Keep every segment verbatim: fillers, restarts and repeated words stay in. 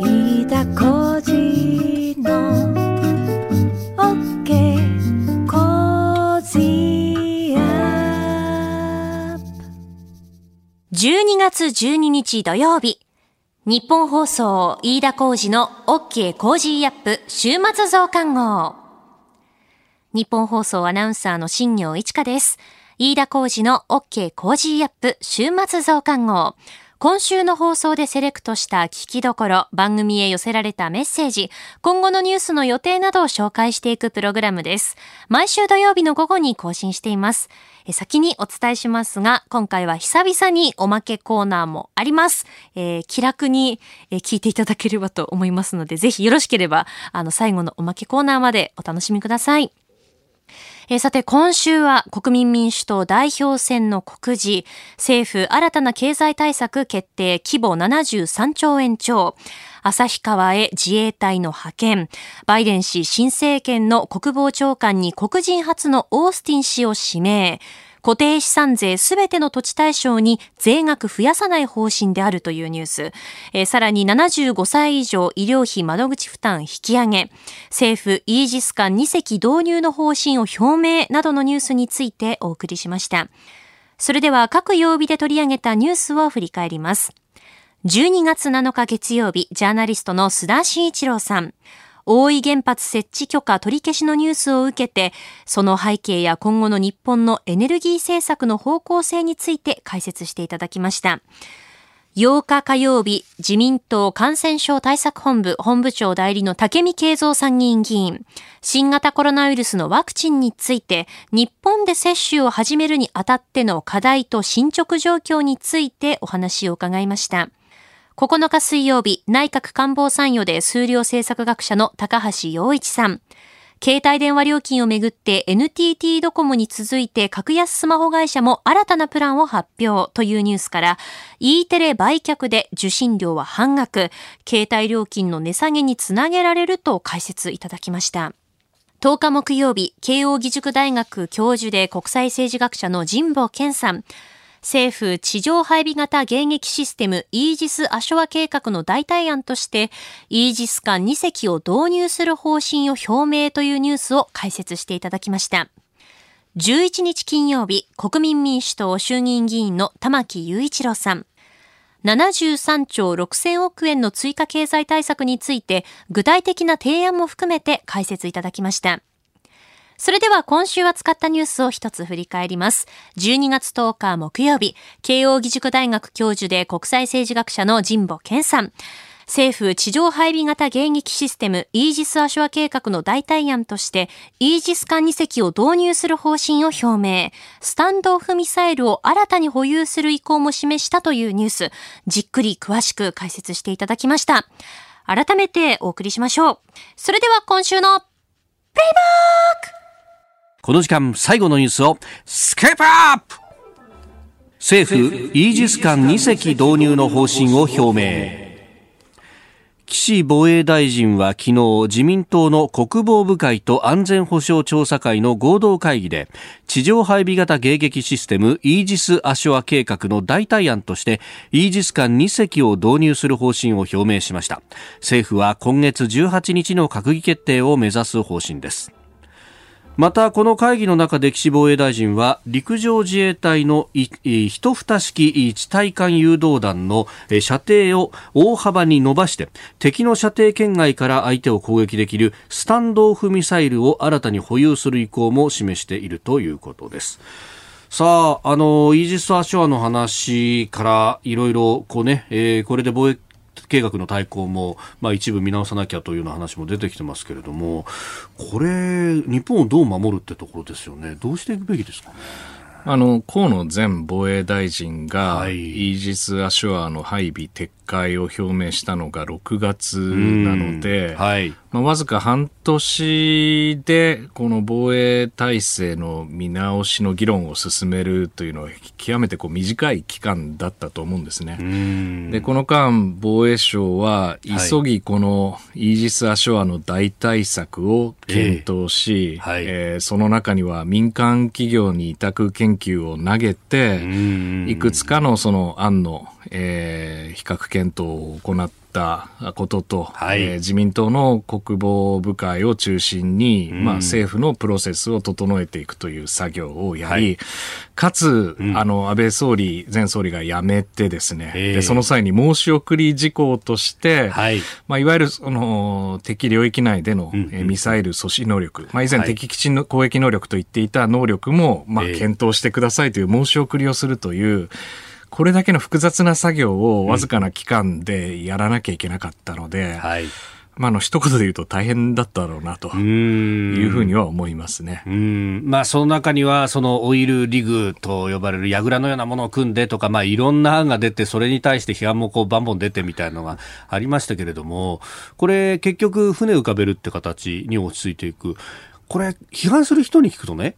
飯田浩司の OK! Cozy up! じゅうにがつじゅうににち土曜日、日本放送飯田浩司の OK! Cozy up! 週末増刊号。日本放送アナウンサーの新業一華です。飯田浩司の OK! Cozy up! 週末増刊号。今週の放送でセレクトした聞きどころ、番組へ寄せられたメッセージ、今後のニュースの予定などを紹介していくプログラムです。毎週土曜日の午後に更新しています。え先にお伝えしますが、今回は久々におまけコーナーもあります。えー、気楽に、えー、聞いていただければと思いますので、ぜひよろしければ、あの、最後のおまけコーナーまでお楽しみください。えー、さて今週は国民民主党代表選の告示、政府新たな経済対策決定、規模ななじゅうさんちょうえん超、旭川へ自衛隊の派遣、バイデン氏新政権の国防長官に黒人初のオースティン氏を指名、固定資産税すべての土地対象に税額増やさない方針であるというニュース、えー、さらにななじゅうごさい以上医療費窓口負担引き上げ、政府イージス艦にせき導入の方針を表明などのニュースについてお送りしました。それでは各曜日で取り上げたニュースを振り返ります。じゅうにがつなのか月曜日、ジャーナリストの須田慎一郎さん。大井原発設置許可取り消しのニュースを受けて、その背景や今後の日本のエネルギー政策の方向性について解説していただきました。ようか火曜日、自民党感染症対策本部本部長代理の武見敬三参議院議員、新型コロナウイルスのワクチンについて、日本で接種を始めるにあたっての課題と進捗状況についてお話を伺いました。ここのか水曜日、内閣官房参与で数量政策学者の高橋洋一さん。携帯電話料金をめぐって エヌティーティー ドコモに続いて格安スマホ会社も新たなプランを発表というニュースから、E テレ売却で受信料は半額、携帯料金の値下げにつなげられると解説いただきました。とおか木曜日、慶応義塾大学教授で国際政治学者の神保健さん。政府地上配備型迎撃システムイージス・アショア計画の代替案としてイージス艦にせきを導入する方針を表明というニュースを解説していただきました。じゅういちにち金曜日、国民民主党衆議院議員の玉木雄一郎さん。ななじゅうさんちょうろくせんおくえんの追加経済対策について具体的な提案も含めて解説いただきました。それでは今週扱ったニュースを一つ振り返ります。じゅうにがつとおか木曜日、慶応義塾大学教授で国際政治学者の神保健さん。政府地上配備型迎撃システムイージス・アショア計画の代替案としてイージス艦にせきを導入する方針を表明。スタンドオフミサイルを新たに保有する意向も示したというニュース。じっくり詳しく解説していただきました。改めてお送りしましょう。それでは今週のプレイバック。この時間最後のニュースをスケープアップ。政府イージス艦にせき導入の方針を表明。岸防衛大臣は昨日、自民党の国防部会と安全保障調査会の合同会議で地上配備型迎撃システムイージス・アショア計画の代替案としてイージス艦にせきを導入する方針を表明しました。政府は今月じゅうはちにちの閣議決定を目指す方針です。またこの会議の中で岸防衛大臣は陸上自衛隊の一蓋式地対艦誘導弾の射程を大幅に伸ばして敵の射程圏外から相手を攻撃できるスタンドオフミサイルを新たに保有する意向も示しているということです。さあ、あのイージス・アショアの話からいろいろこうね、えー、これで防衛計画の対抗も、まあ、一部見直さなきゃというような話も出てきてますけれども、これ日本をどう守るってところですよね。どうしていくべきですかね。あの河野前防衛大臣が、はい、イージス・アショアの配備撤回を表明したのがろくがつなので、はい、まあ、わずか半年でこの防衛体制の見直しの議論を進めるというのは極めてこう短い期間だったと思うんですね。うん、でこの間防衛省は急ぎこのイージス・アショアの代替策を検討し、はい、えーはい、えー、その中には民間企業に委託研究研究を投げていくつかのその案の、えー、比較検討を行っったことと、はい、えー、自民党の国防部会を中心に、うん、まあ、政府のプロセスを整えていくという作業をやり、はい、かつ、うん、あの安倍総理前総理が辞めてですね、でその際に申し送り事項として、はい、まあ、いわゆるその敵領域内での、うんうん、ミサイル阻止能力、まあ、以前敵基地の攻撃能力と言っていた能力も、まあ、検討してくださいという申し送りをするという、これだけの複雑な作業をわずかな期間でやらなきゃいけなかったので、うん、はい、まあ、あの一言で言うと大変だっただろうなというふうには思いますね。うーん、まあ、その中にはそのオイルリグと呼ばれる矢倉のようなものを組んでとか、まあ、いろんな案が出て、それに対して批判もこうバンバン出てみたいなのがありましたけれども、これ結局船浮かべるって形に落ち着いていく。これ批判する人に聞くとね、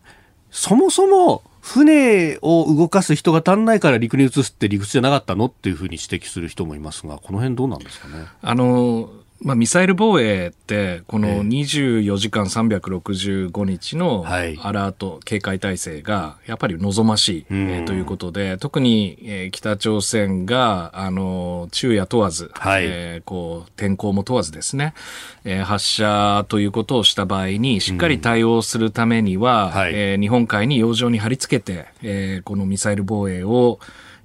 そもそも船を動かす人が足んないから陸に移すって理屈じゃなかったのっていうふうに指摘する人もいますが、この辺どうなんですかね。あの、まあ、ミサイル防衛ってこのにじゅうよじかんさんびゃくろくじゅうごにちのアラート警戒体制がやっぱり望ましい、えということで、特に北朝鮮があの昼夜問わず、えこう天候も問わずですね、え発射ということをした場合にしっかり対応するためには、え日本海に洋上に張り付けて、えこのミサイル防衛を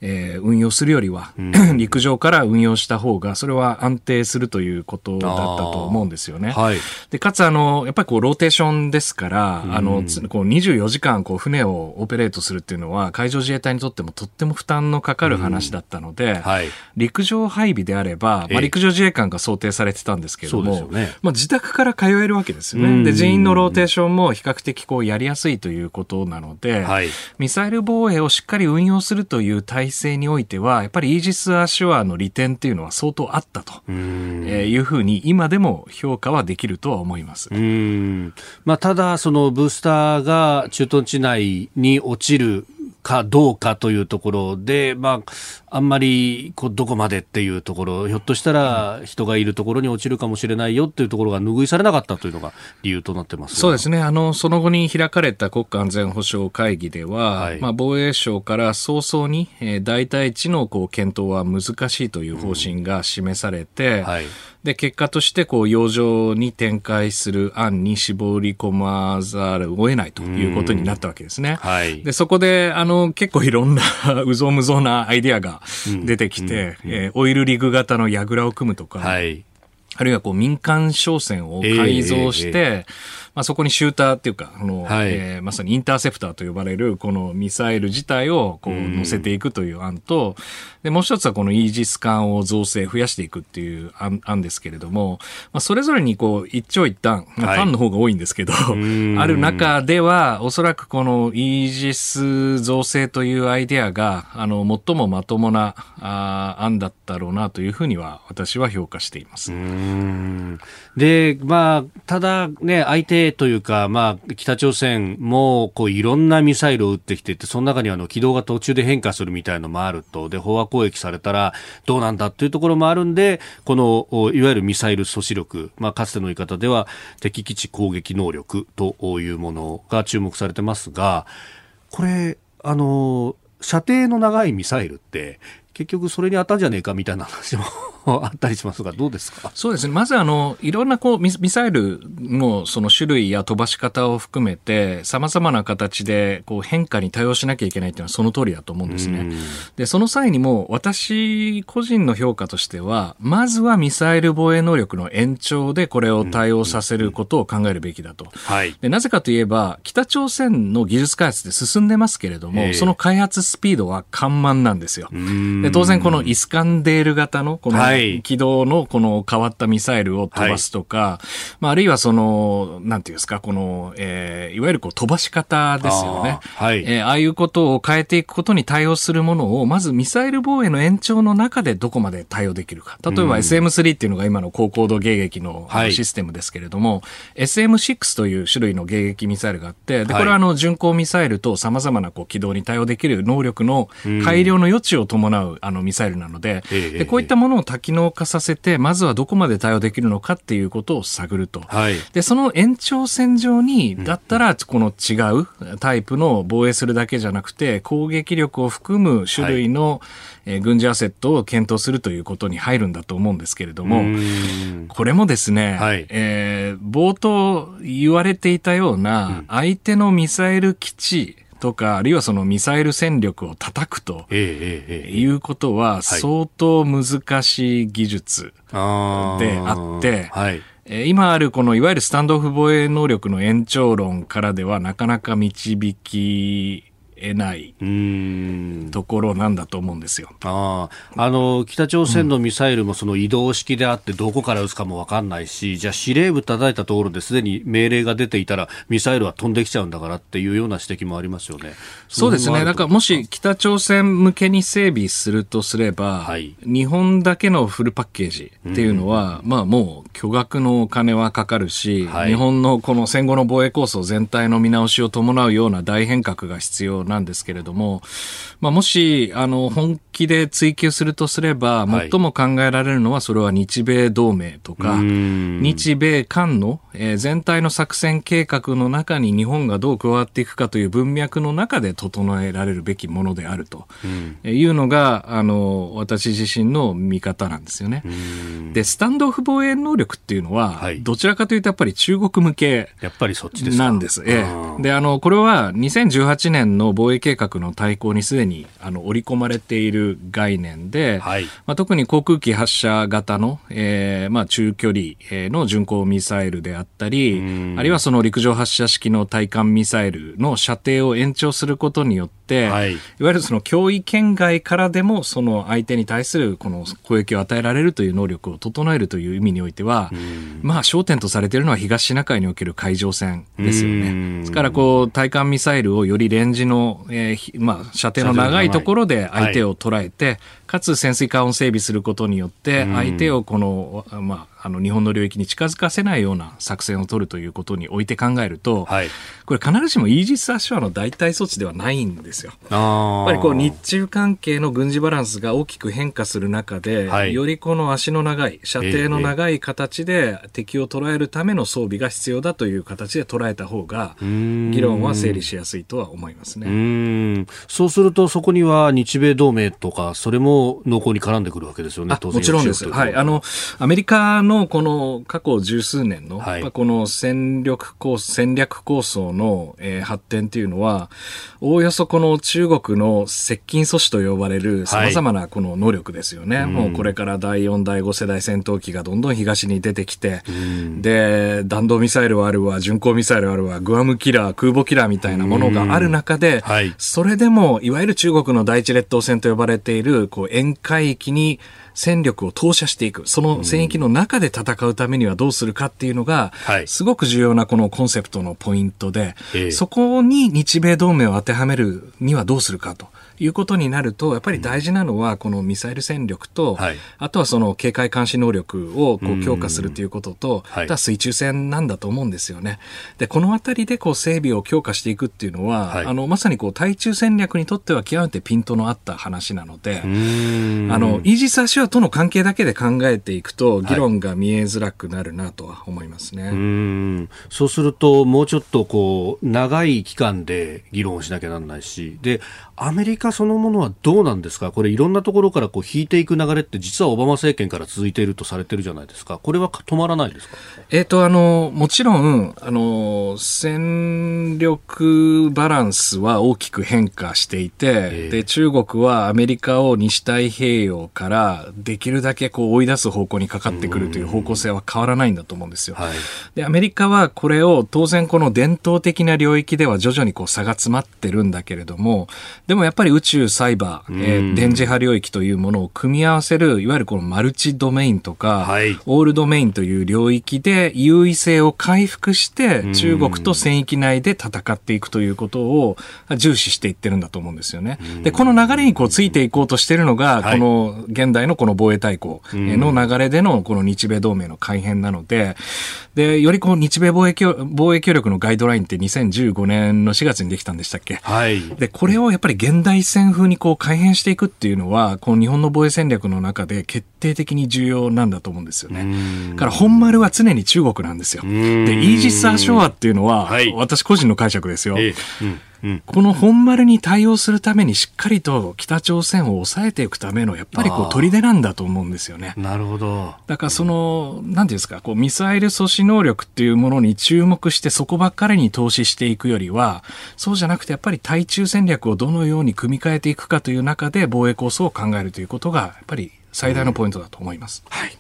えー、運用するよりは、うん、陸上から運用した方がそれは安定するということだったと思うんですよね。はい、でかつあのやっぱりこうローテーションですから、うん、あのこうにじゅうよじかんこう船をオペレートするっていうのは海上自衛隊にとってもとっても負担のかかる話だったので、うん、はい、陸上配備であれば、まあ、陸上自衛官が想定されてたんですけれども、えーね、まあ、自宅から通えるわけですよね。うん、で人員のローテーションも比較的こうやりやすいということなので、はい、ミサイル防衛をしっかり運用するという体制制においてはやっぱりイージス・アショアの利点っていうのは相当あったというふうに今でも評価はできるとは思います。うん、まあ、ただそのブースターが駐屯地内に落ちるかどうかというところで、まあ、あんまりこうどこまでっていうところ、ひょっとしたら人がいるところに落ちるかもしれないよっていうところが拭いされなかったというのが理由となってます。そうですね。あのその後に開かれた国家安全保障会議では、はい、まあ、防衛省から早々に、えー、代替地のこう検討は難しいという方針が示されて、うん、はい、で結果としてこう洋上に展開する案に絞り込まざるを得ないということになったわけですね。はい、でそこであの結構いろんなうぞうむぞうなアイデアが出てきて、うんうんうん、えー、オイルリグ型の矢倉を組むとか、はい、あるいはこう民間商船を改造して、えーえーえーまあ、そこにシューターっていうか、あの、はい、えー、まさにインターセプターと呼ばれるこのミサイル自体をこう乗せていくという案と、うん、でもう一つはこのイージス艦を造成増やしていくっていう案、案ですけれども、まあ、それぞれにこう一長一短、まあ、はい、ファンの方が多いんですけど、ある中ではおそらくこのイージス造成というアイデアがあの最もまともなあ案だったろうなというふうには私は評価しています。うん、で、まあ、ただね、相手というか、まあ、北朝鮮もこういろんなミサイルを撃ってきていて、その中にはあの軌道が途中で変化するみたいのもあると、で飽和攻撃されたらどうなんだというところもあるんで、このいわゆるミサイル阻止力、まあ、かつての言い方では敵基地攻撃能力というものが注目されてますが、これあの射程の長いミサイルって結局それに当たんじゃねえかみたいな話もあったりしますが、どうですか。そうですね。まずあのいろんなこうミサイルのその種類や飛ばし方を含めて様々な形でこう変化に対応しなきゃいけないというのはその通りだと思うんですね。でその際にも私個人の評価としては、まずはミサイル防衛能力の延長でこれを対応させることを考えるべきだと。はい、でなぜかといえば北朝鮮の技術開発で進んでますけれども、その開発スピードは緩慢なんですよ。で当然このイスカンデール型のこの、はい、軌道のこの変わったミサイルを飛ばすとか、はい、まあ、あるいはその、なんていうんですか、この、えー、いわゆるこう飛ばし方ですよね。あ、はい、えー。ああいうことを変えていくことに対応するものを、まずミサイル防衛の延長の中でどこまで対応できるか。例えば エスエムスリー っていうのが今の高高度迎撃のシステムですけれども、はい、エスエムシックス という種類の迎撃ミサイルがあって、でこれはあの巡航ミサイルと様々なこう軌道に対応できる能力の改良の余地を伴うあのミサイルなので、でこういったものを高機能化させて、まずはどこまで対応できるのかっていうことを探ると、はい、でその延長線上にだったらこの違うタイプの防衛するだけじゃなくて攻撃力を含む種類の軍事アセットを検討するということに入るんだと思うんですけれども、これもですね、はい、えー、冒頭言われていたような相手のミサイル基地とか、あるいはそのミサイル戦力を叩くということは相当難しい技術であって、はい、今あるこのいわゆるスタンドオフ防衛能力の延長論からではなかなか導き得ないところなんだと思うんですよ。ああ、あの北朝鮮のミサイルもその移動式であってどこから撃つかも分かんないし、じゃあ司令部叩いたところですでに命令が出ていたらミサイルは飛んできちゃうんだからっていうような指摘もありますよね。そうですね。だからもし北朝鮮向けに整備するとすれば、はい、日本だけのフルパッケージっていうのは、うん、まあ、もう巨額のお金はかかるし、はい、日本のこの戦後の防衛構想全体の見直しを伴うような大変革が必要ななんですけれども、まあ、もしあの本気で追求するとすれば、はい、最も考えられるのはそれは日米同盟とか日米韓の、えー、全体の作戦計画の中に日本がどう加わっていくかという文脈の中で整えられるべきものであるというのが、うん、あの私自身の見方なんですよね。でスタンドオフ防衛能力っていうのは、はい、どちらかというとやっぱり中国向けなんです。であのこれはにせんじゅうはちねんの防衛計画の大綱にすでにあの織り込まれている概念で、はい、まあ、特に航空機発射型の、えーまあ、中距離の巡航ミサイルであったり、あるいはその陸上発射式の対艦ミサイルの射程を延長することによって、はい、いわゆるその脅威圏外からでもその相手に対するこの攻撃を与えられるという能力を整えるという意味においては、まあ、焦点とされているのは東シナ海における海上戦ですよね。ですからこう対艦ミサイルをよりレンジのえーまあ、射程の長いところで相手を捉えて、はい、かつ潜水艦を整備することによって相手をこの、まあ、あの日本の領域に近づかせないような作戦を取るということにおいて考えると、はい、これ必ずしもイージス・アショアの代替措置ではないんですよ。あ、やっぱりこう日中関係の軍事バランスが大きく変化する中で、はい、よりこの足の長い射程の長い形で敵を捉えるための装備が必要だという形で捉えた方が議論は整理しやすいとは思いますね。うーん、そうするとそこには日米同盟とかそれも濃厚に絡んでくるわけですよね。当然もちろんです。はい、あのアメリカのこの過去十数年の、はい、この戦力構戦略構想の、えー、発展というのはおおよそこの中国の接近阻止と呼ばれるさまざまなこの能力ですよね。はい、もうこれからだいよんだいご世代戦闘機がどんどん東に出てきて、で弾道ミサイルはあるわ、巡航ミサイルはあるわ、グアムキラー空母キラーみたいなものがある中で、はい、それでもいわゆる中国の第一列島線と呼ばれているこう沿海域に戦力を投射していく、その戦域の中で戦うためにはどうするかっていうのが、うん、すごく重要なこのコンセプトのポイントで、はい、そこに日米同盟を当てはめるにはどうするかということになると、やっぱり大事なのはこのミサイル戦力と、はい、あとはその警戒監視能力をこう強化するということと、はい、あとは水中戦なんだと思うんですよね。でこのあたりでこう整備を強化していくっていうのは、はい、あのまさにこう対中戦略にとっては極めてピントの合った話なので、うーん、あのイージス・アショアとの関係だけで考えていくと議論が見えづらくなるなとは思いますね。はい、うーん、そうするともうちょっとこう長い期間で議論をしなきゃならないし、でアメリカそのものはどうなんですか。これいろんなところからこう引いていく流れって実はオバマ政権から続いているとされているじゃないですか。これは止まらないですか。えーと、あのもちろんあの戦力バランスは大きく変化していて、えー、で中国はアメリカを西太平洋からできるだけこう追い出す方向にかかってくるという方向性は変わらないんだと思うんですよ。はい、でアメリカはこれを当然この伝統的な領域では徐々にこう差が詰まってるんだけれども、でもやっぱり宇宙サイバー、えー、電磁波領域というものを組み合わせるいわゆるこのマルチドメインとか、はい、オールドメインという領域で優位性を回復して中国と戦域内で戦っていくということを重視していってるんだと思うんですよね。でこの流れにこうついていこうとしているののが、はい、この現代のこの防衛大綱の流れでのこの日米同盟の改変なので、でよりこう日米防衛協、防衛協力のガイドラインってにせんじゅうごねんのしがつにできたんでしたっけ、はい、でこれをやっぱり現代戦風にこう改変していくっていうのはこの日本の防衛戦略の中で決定的に重要なんだと思うんですよね。だから本丸は常に中国なんですよ。でイージス・アショアっていうのは、はい、私個人の解釈ですよ、ええうんうん、この本丸に対応するためにしっかりと北朝鮮を抑えていくためのやっぱりこう砦なんだと思うんですよね。なるほど。だからその何ていうんですか、こうミサイル阻止能力っていうものに注目してそこばっかりに投資していくよりは、そうじゃなくてやっぱり対中戦略をどのように組み替えていくかという中で防衛構想を考えるということがやっぱり最大のポイントだと思います、うん、はい。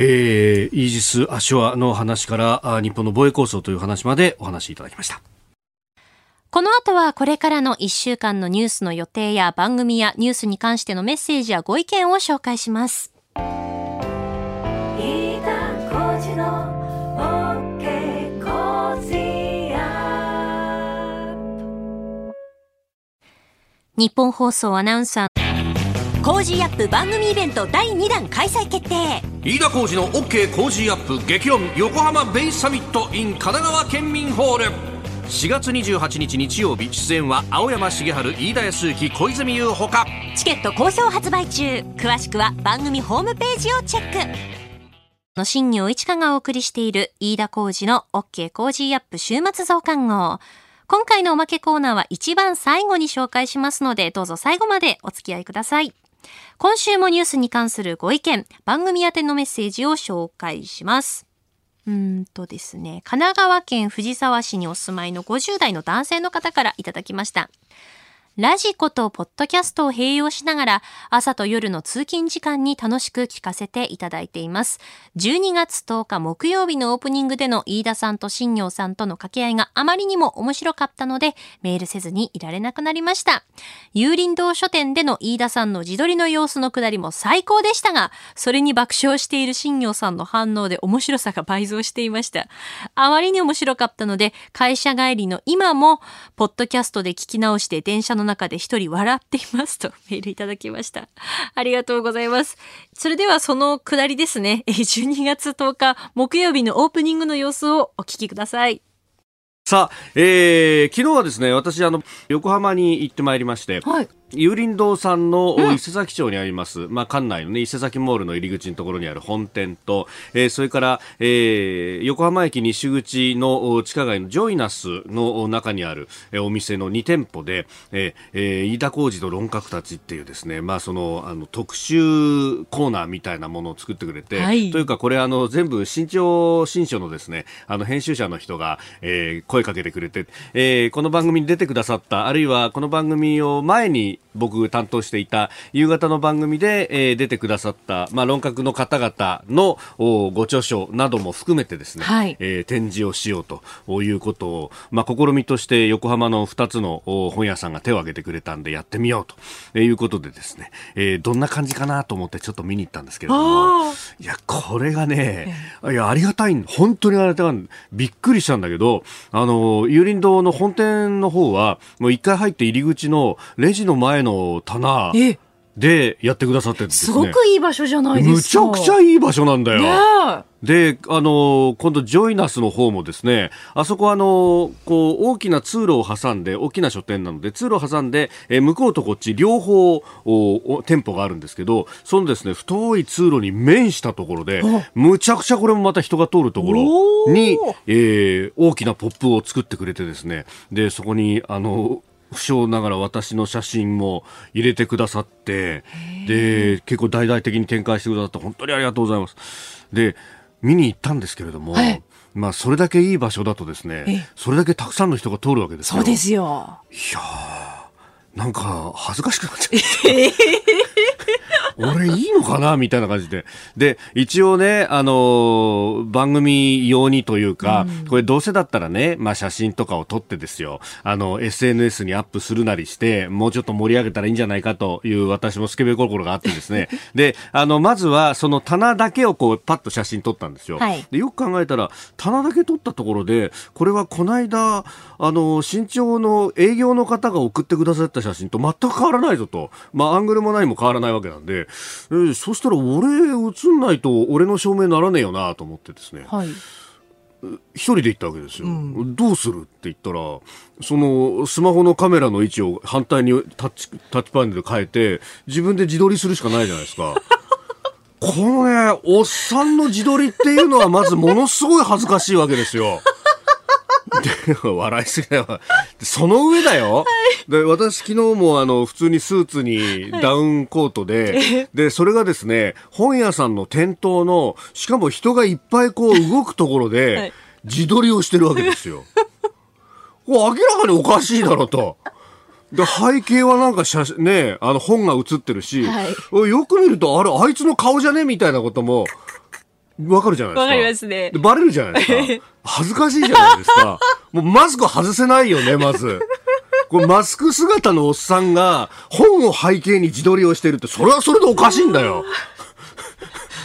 えー、イージス・アショアの話から日本の防衛構想という話までお話しいただきました。この後はこれからのいっしゅうかんのニュースの予定や番組やニュースに関してのメッセージやご意見を紹介します。飯田浩司の OK! Cozy up! 日本放送アナウンサーコージーアップ番組イベントだいにだん開催決定。飯田浩司の OK! Cozy up! 激論横浜ベイサミット in 神奈川県民ホール。しがつにじゅうはちにち日曜日、出演は青山茂春、飯田泰之、小泉優ほか。チケット好評発売中。詳しくは番組ホームページをチェック。の新業一華がお送りしている飯田浩司の OK コージーアップ週末増刊号。今回のおまけコーナーは一番最後に紹介しますので、どうぞ最後までお付き合いください。今週もニュースに関するご意見、番組宛てのメッセージを紹介します。うんとですね、神奈川県藤沢市にお住まいのごじゅうだいの男性の方からいただきました。ラジコとポッドキャストを併用しながら朝と夜の通勤時間に楽しく聞かせていただいています。じゅうにがつとおか木曜日のオープニングでの飯田さんと新業さんとの掛け合いがあまりにも面白かったのでメールせずにいられなくなりました。有林堂書店での飯田さんの自撮りの様子のくだりも最高でしたが、それに爆笑している新業さんの反応で面白さが倍増していました。あまりに面白かったので会社帰りの今もポッドキャストで聞き直して電車の中で一人笑っていますとメールいただきました。ありがとうございます。それではその下りですね、じゅうにがつとおか木曜日のオープニングの様子をお聞きください。さあ、えー、昨日はですね、私あの横浜に行ってまいりまして、はい、有林堂さんの伊勢崎町にあります、うんまあ、館内の、ね、伊勢崎モールの入り口のところにある本店と、えー、それから、えー、横浜駅西口の地下街のジョイナスの中にある、えー、お店のにてんぽで、えー、飯田浩司と論客たちっていうですね、まあ、その、あの特集コーナーみたいなものを作ってくれて、はい、というかこれあの全部新潮新書のですね、あの編集者の人が、えー、声かけてくれて、えー、この番組に出てくださった、あるいはこの番組を前に僕担当していた夕方の番組で、えー、出てくださった、まあ、論客の方々のご著書なども含めてですね、はいえー、展示をしようということを、まあ、試みとして横浜のふたつの本屋さんが手を挙げてくれたんでやってみようということでですね、えー、どんな感じかなと思ってちょっと見に行ったんですけれども、いやこれがね、いやありがたい、本当にありがたい、びっくりしたんだけど、あの有林堂の本店の方はもういっかい入って入り口のレジの前前の棚でやってくださってるんですね。すごくいい場所じゃないですか。むちゃくちゃいい場所なんだよ、ね。で、あの今度ジョイナスの方もですね、あそこあのこう大きな通路を挟んで、大きな書店なので通路を挟んで、え向こうとこっち両方店舗があるんですけど、そのですね太い通路に面したところで、むちゃくちゃこれもまた人が通るところに、えー、大きなポップを作ってくれてですね、でそこにあの不詳ながら私の写真も入れてくださって、で結構大々的に展開してくださって本当にありがとうございます。で見に行ったんですけれども、はい、まあ、それだけいい場所だとですね、それだけたくさんの人が通るわけですよ。そうですよ。いやなんか恥ずかしくなっちゃった俺いいのかなみたいな感じで。で、一応ね、あのー、番組用にというか、うん、これどうせだったらね、まあ写真とかを撮ってですよ、あの、エスエヌエス にアップするなりして、もうちょっと盛り上げたらいいんじゃないかという、私もスケベコロコロがあってですね。で、あの、まずはその棚だけをこう、パッと写真撮ったんですよ。はい、でよく考えたら、棚だけ撮ったところで、これはこの間、あの、新潮の営業の方が送ってくださった写真と全く変わらないぞと。まあ、アングルも何も変わらないわけなんで、えー、そしたら俺映んないと俺の証明ならねえよなと思ってですね、はい、一人で行ったわけですよ、うん、どうするって言ったら、そのスマホのカメラの位置を反対にタッチ、タッチパネルで変えて自分で自撮りするしかないじゃないですか。このね、おっさんの自撮りっていうのはまずものすごい恥ずかしいわけですよ。笑いすぎだよ。その上だよ、はい、で私昨日もあの普通にスーツにダウンコートで、はい、でそれがですね、本屋さんの店頭の、しかも人がいっぱいこう動くところで、はい、自撮りをしてるわけですよ。明らかにおかしいだろうと。で背景はなんか写真、ね、あの本が写ってるし、はい、よく見るとあれあいつの顔じゃねみたいなこともわかるじゃないですか。わかりますね。バレるじゃないですか。恥ずかしいじゃないですか。もうマスク外せないよね、まず。これマスク姿のおっさんが本を背景に自撮りをしてるって、それはそれでおかしいんだよ。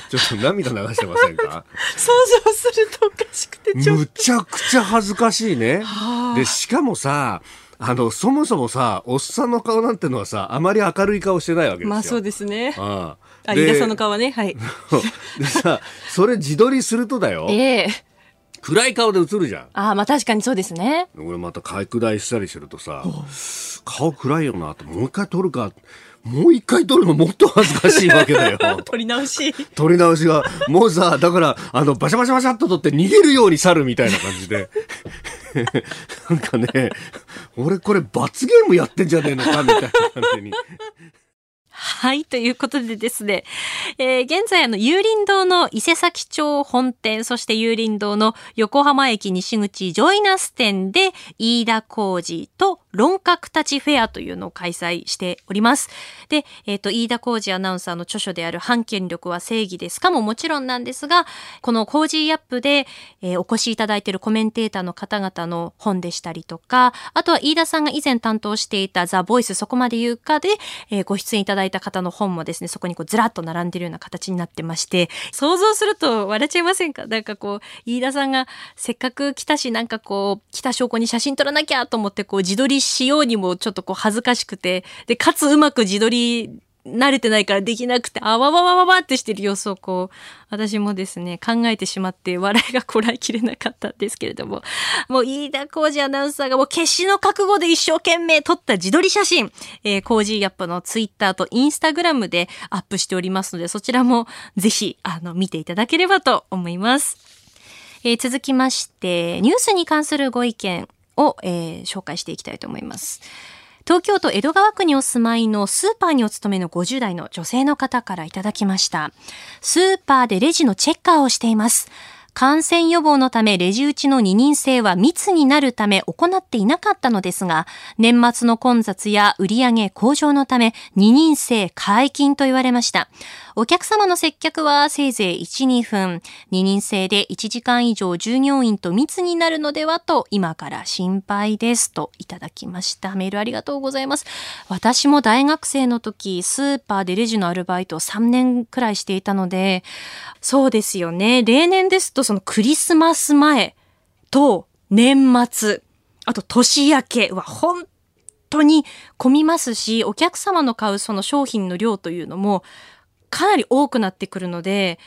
ちょっと涙流してませんか。想像するとおかしくてちょっと。むちゃくちゃ恥ずかしいね。で、しかもさ、あの、そもそもさ、おっさんの顔なんてのはさ、あまり明るい顔してないわけですよ。まあそうですね。ああ、あ、飯田さんの顔はね、はい。でさ、それ自撮りするとだよ。ええー。暗い顔で映るじゃん。ああ、まあ確かにそうですね。俺また拡大したりするとさ、顔暗いよなと、もう一回撮るか、もう一回撮るのもっと恥ずかしいわけだよ。撮り直し。撮り直しが、もうさ、だから、あの、バシャバシャバシャっと撮って逃げるように去るみたいな感じで。なんかね、俺これ罰ゲームやってんじゃねえのかみたいな感じに。はい、ということでですね、えー、現在あの有林堂の伊勢崎町本店、そして有林堂の横浜駅西口ジョイナス店で飯田浩二と論客たちフェアというのを開催しております。で、えっと、飯田浩二アナウンサーの著書である反権力は正義ですかももちろんなんですが、このコージーアップで、えー、お越しいただいているコメンテーターの方々の本でしたりとか、あとは飯田さんが以前担当していたザ・ボイスそこまで言うかで、えー、ご出演いただいた方の本もですね、そこにこうずらっと並んでいるような形になってまして、想像すると笑っちゃいませんか？なんかこう、飯田さんがせっかく来たし、なんかこう、来た証拠に写真撮らなきゃと思ってこう自撮りしようにもちょっとこう恥ずかしくて、でかつうまく自撮り慣れてないからできなくて、あわわわわわってしてる様子をこう私もですね考えてしまって笑いがこらえきれなかったんですけれども、もう飯田浩二アナウンサーがもう決死の覚悟で一生懸命撮った自撮り写真、えー、浩二アップのツイッターとインスタグラムでアップしておりますので、そちらもぜひあの見ていただければと思います。えー、続きましてニュースに関するご意見を、えー、紹介していきたいと思います。東京都江戸川区にお住まいのスーパーにお勤めのごじゅう代の女性の方からいただきました。スーパーでレジのチェッカーをしています。感染予防のためレジ打ちの二人制は密になるため行っていなかったのですが、年末の混雑や売上向上のため二人制解禁と言われました。お客様の接客はせいぜい いち,に 分、二人制でいちじかん以上従業員と密になるのではと今から心配ですといただきました。メールありがとうございます。私も大学生の時スーパーでレジのアルバイトをさんねんくらいしていたので、そうですよね、例年ですとそのクリスマス前と年末、あと年明けは本当に混みますし、お客様の買うその商品の量というのもかなり多くなってくるので、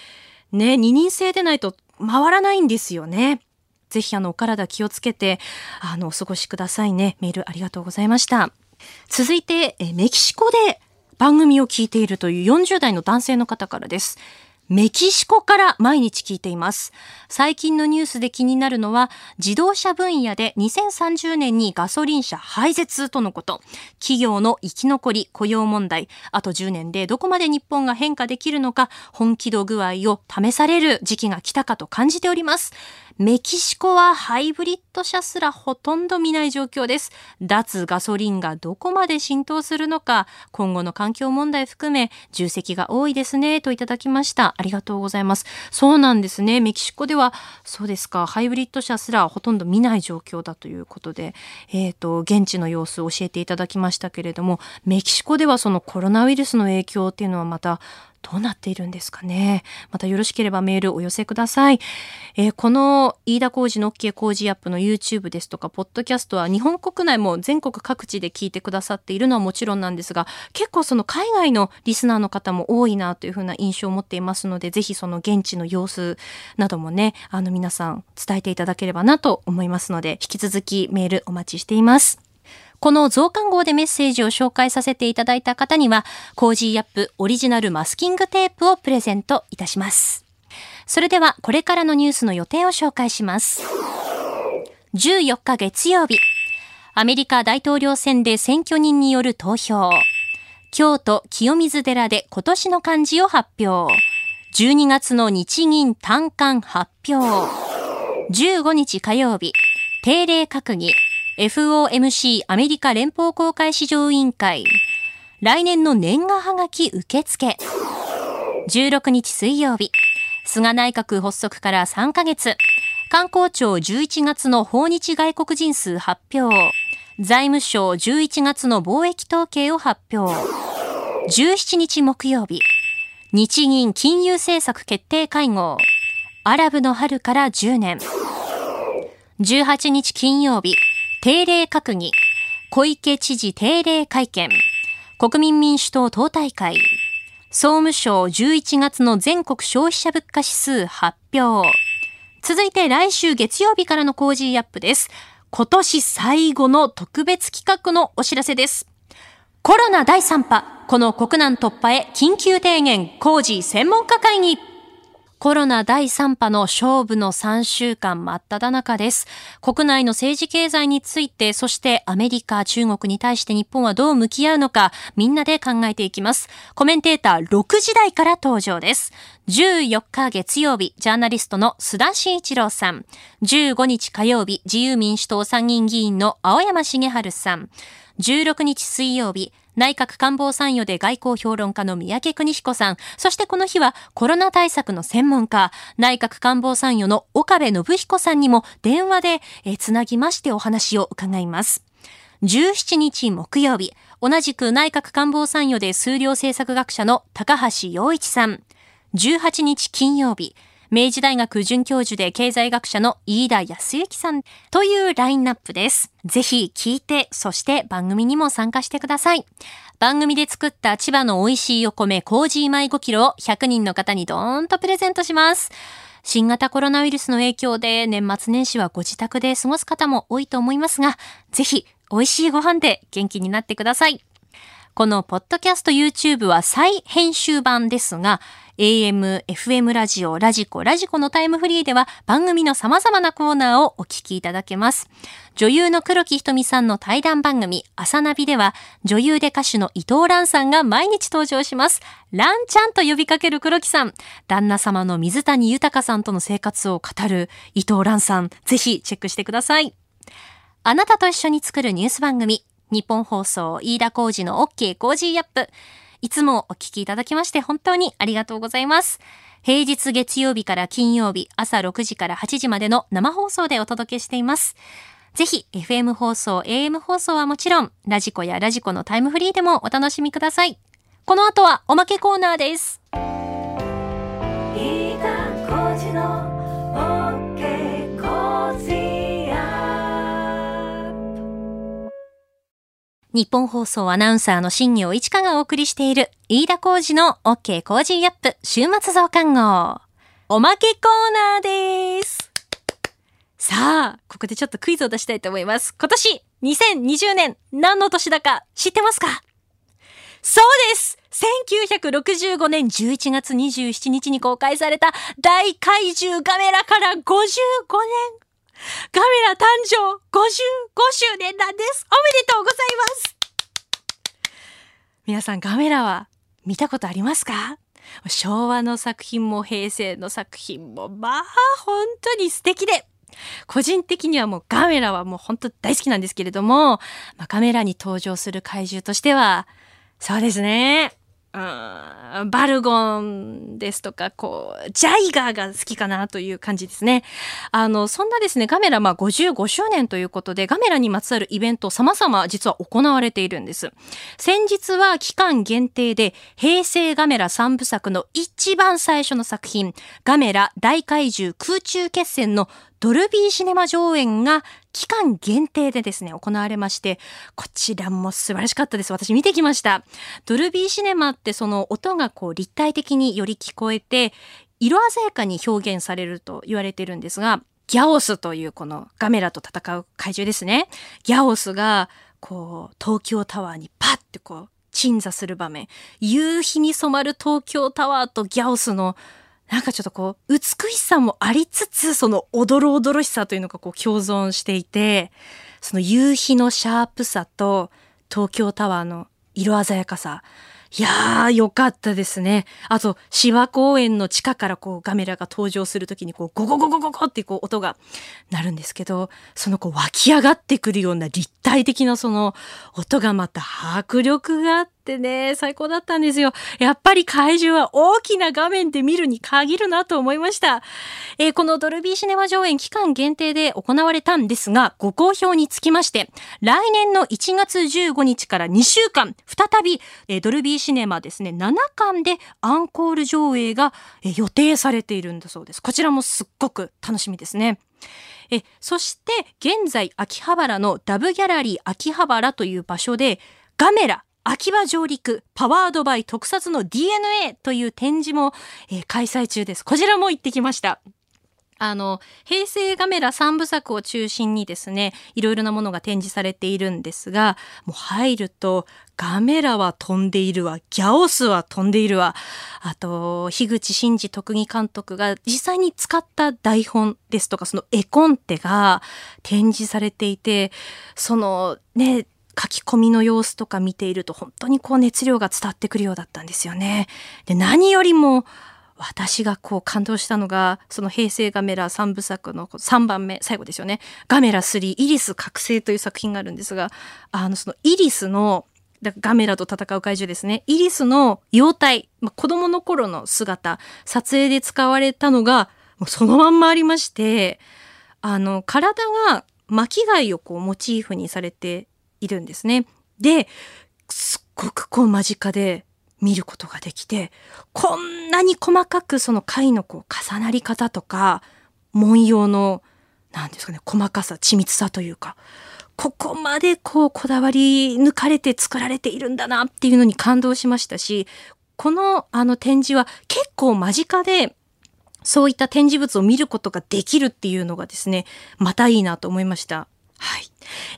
ね、二人制でないと回らないんですよね。ぜひあのお体気をつけてあのお過ごしくださいね。メールありがとうございました。続いてえメキシコで番組を聞いているというよんじゅう代の男性の方からです。メキシコから毎日聞いています。最近のニュースで気になるのは自動車分野でにせんさんじゅうねんにガソリン車廃絶とのこと、企業の生き残り、雇用問題、あとじゅうねんでどこまで日本が変化できるのか、本気度具合を試される時期が来たかと感じております。メキシコはハイブリッド車すらほとんど見ない状況です。脱ガソリンがどこまで浸透するのか、今後の環境問題含め重責が多いですねといただきました。ありがとうございます。そうなんですね。メキシコではそうですか、ハイブリッド車すらほとんど見ない状況だということで、えーと、現地の様子を教えていただきましたけれども、メキシコではそのコロナウイルスの影響っていうのはまたどうなっているんですかね。またよろしければメールお寄せください。えー、この飯田浩司の OK! Cozy up! の YouTube ですとかポッドキャストは日本国内も全国各地で聞いてくださっているのはもちろんなんですが、結構その海外のリスナーの方も多いなというふうな印象を持っていますので、ぜひその現地の様子などもね、あの皆さん伝えていただければなと思いますので、引き続きメールお待ちしています。この増刊号でメッセージを紹介させていただいた方には、コージーアップオリジナルマスキングテープをプレゼントいたします。それではこれからのニュースの予定を紹介します。じゅうよっか月曜日、アメリカ大統領選で選挙人による投票。京都清水寺で今年の漢字を発表。じゅうにがつの日銀短観発表。じゅうごにち火曜日、定例閣議。エフオーエムシー アメリカ連邦公開市場委員会、来年の年賀はがき受付。じゅうろくにち水曜日、菅内閣発足からさんかげつ、観光庁じゅういちがつの訪日外国人数発表、財務省じゅういちがつの貿易統計を発表。じゅうしちにち木曜日、日銀金融政策決定会合、アラブの春からじゅうねん。じゅうはちにち金曜日、定例閣議、小池知事定例会見、国民民主党党大会、総務省じゅういちがつの全国消費者物価指数発表。続いて来週月曜日からのコージーアップです。今年最後の特別企画のお知らせです。コロナだいさん波、この国難突破へ緊急提言、コージー専門家会議。コロナだいさん波の勝負のさんしゅうかん真っ只中です。国内の政治経済について、そしてアメリカ、中国に対して日本はどう向き合うのか、みんなで考えていきます。コメンテーターろくじ台から登場です。じゅうよっか月曜日、ジャーナリストの須田慎一郎さん。じゅうごにち火曜日、自由民主党参議院議員の青山茂春さん。じゅうろくにち水曜日、内閣官房参与で外交評論家の三宅邦彦さん。そしてこの日はコロナ対策の専門家、内閣官房参与の岡部信彦さんにも電話でえつなぎましてお話を伺います。じゅうしちにち木曜日、同じく内閣官房参与で数量政策学者の高橋洋一さん。じゅうはちにち金曜日、明治大学准教授で経済学者の飯田康之さんというラインナップです。ぜひ聞いて、そして番組にも参加してください。番組で作った千葉の美味しいお米コージー米ごキロをひゃくにんの方にどーんとプレゼントします。新型コロナウイルスの影響で年末年始はご自宅で過ごす方も多いと思いますが、ぜひ美味しいご飯で元気になってください。このポッドキャスト YouTube は再編集版ですが、エーエム、エフエム ラジオ、ラジコ、ラジコのタイムフリーでは番組の様々なコーナーをお聞きいただけます。女優の黒木瞳さんの対談番組、朝ナビでは、女優で歌手の伊藤蘭さんが毎日登場します。蘭ちゃんと呼びかける黒木さん。旦那様の水谷豊さんとの生活を語る伊藤蘭さん、ぜひチェックしてください。あなたと一緒に作るニュース番組、日本放送飯田浩司の OK! Cozy up!、いつもお聞きいただきまして本当にありがとうございます。平日月曜日から金曜日、朝ろくじからはちじまでの生放送でお届けしています。ぜひ エフエム 放送、エーエム 放送はもちろん、ラジコやラジコのタイムフリーでもお楽しみください。この後はおまけコーナーです。飯田浩司の OK! Cozy up! 日本放送アナウンサーの新業一華がお送りしている飯田浩司の OK! コージーアップ週末増刊号、おまけコーナーです。さあ、ここでちょっとクイズを出したいと思います。今年にせんにじゅうねん何の年だか知ってますか？そうです、せんきゅうひゃくろくじゅうごねんじゅういちがつにじゅうしちにちに公開された大怪獣ガメラからごじゅうごねん、ガメラ誕生ごじゅうごしゅうねんなんです。おめでとうございます。皆さん、ガメラは見たことありますか？昭和の作品も平成の作品も、まあ本当に素敵で、個人的にはもうガメラはもう本当大好きなんですけれども、まあ、ガメラに登場する怪獣としてはそうですね、うーん、バルゴンですとか、こうジャイガーが好きかなという感じですね。あのそんなですね、ガメラ、まあ、ごじゅうごしゅうねんということで、ガメラにまつわるイベント様々実は行われているんです。先日は期間限定で平成ガメラさんぶさくの一番最初の作品、ガメラ大怪獣空中決戦のドルビーシネマ上演が期間限定でですね行われまして、こちらも素晴らしかったです。私見てきました。ドルビーシネマって、その音がこう立体的により聞こえて色鮮やかに表現されると言われているんですが、ギャオスというこのガメラと戦う怪獣ですね、ギャオスがこう東京タワーにパッてこう鎮座する場面、夕日に染まる東京タワーとギャオスのなんかちょっとこう美しさもありつつ、そのおどろおどろしさというのがこう共存していて、その夕日のシャープさと東京タワーの色鮮やかさ、いやー良かったですね。あと芝公園の地下からこうガメラが登場するときにこうゴゴゴゴゴゴってこう音が鳴るんですけど、そのこう湧き上がってくるような立体的なその音がまた迫力があってでね、最高だったんですよ。やっぱり怪獣は大きな画面で見るに限るなと思いました。えー、このドルビーシネマ上演期間限定で行われたんですが、ご好評につきまして、来年のいちがつじゅうごにちからにしゅうかん、再び、えー、ドルビーシネマですね、ななかんでアンコール上映が、えー、予定されているんだそうです。こちらもすっごく楽しみですね。え、そして現在秋葉原のダブギャラリー秋葉原という場所で、ガメラ秋葉上陸パワードバイ特撮の ディーエヌエー という展示も、えー、開催中です。こちらも行ってきました。あの平成ガメラさんぶさくを中心にですね、いろいろなものが展示されているんですが、もう入るとガメラは飛んでいるわ、ギャオスは飛んでいるわ、あと樋口真嗣特技監督が実際に使った台本ですとか、その絵コンテが展示されていて、そのね書き込みの様子とか見ていると本当にこう熱量が伝わってくるようだったんですよね。で、何よりも私がこう感動したのが、その平成ガメラさんぶさくのさんばんめ、最後ですよね。ガメラスリーイリス覚醒という作品があるんですが、あのそのイリスのガメラと戦う怪獣ですね。イリスの容体、まあ、子供の頃の姿、撮影で使われたのがもうそのまんまありまして、あの体が巻き貝をこうモチーフにされているんですね。で、すっごくこう間近で見ることができて、こんなに細かくその貝のこう重なり方とか文様のなんですかね、細かさ、緻密さというか、ここまでこうこだわり抜かれて作られているんだなっていうのに感動しましたし、このあの展示は結構間近でそういった展示物を見ることができるっていうのがですね、またいいなと思いました。はい、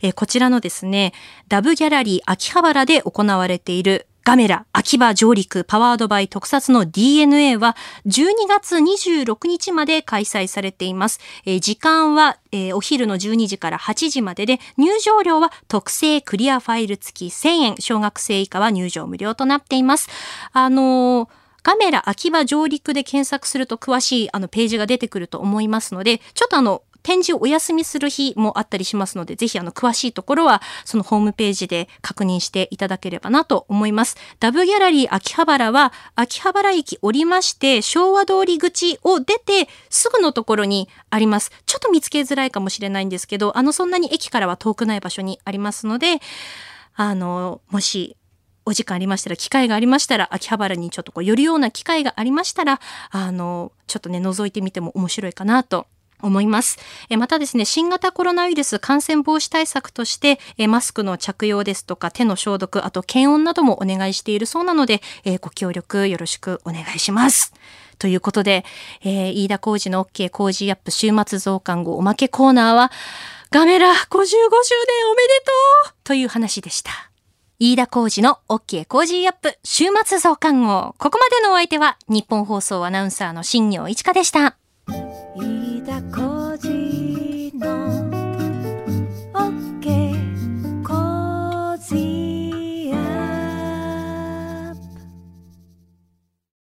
えー、こちらのですねダブギャラリー秋葉原で行われているガメラ秋葉上陸パワードバイ特撮の ディーエヌエー はじゅうにがつにじゅうろくにちまで開催されています、えー、時間は、えー、お昼のじゅうにじからはちじまでで、入場料は特製クリアファイル付きせんえん、小学生以下は入場無料となっています。あのーガメラ秋葉上陸で検索すると詳しいあのページが出てくると思いますので、ちょっとあの展示をお休みする日もあったりしますので、ぜひあの詳しいところはそのホームページで確認していただければなと思います。ダブギャラリー秋葉原は秋葉原駅降りまして昭和通り口を出てすぐのところにあります。ちょっと見つけづらいかもしれないんですけど、あのそんなに駅からは遠くない場所にありますので、あのもしお時間ありましたら、機会がありましたら、秋葉原にちょっとこう寄るような機会がありましたら、あのちょっとね覗いてみても面白いかなと思います。え、またですね、新型コロナウイルス感染防止対策として、え、マスクの着用ですとか、手の消毒、あと検温などもお願いしているそうなので、え、ご協力よろしくお願いします。ということで、えー、飯田浩司の OK! Cozy up! 週末増刊号おまけコーナーは、ガメラごじゅうごしゅうねんおめでとうという話でした。飯田浩司の OK! Cozy up! 週末増刊号。ここまでのお相手は日本放送アナウンサーの新業一華でした。飯田浩司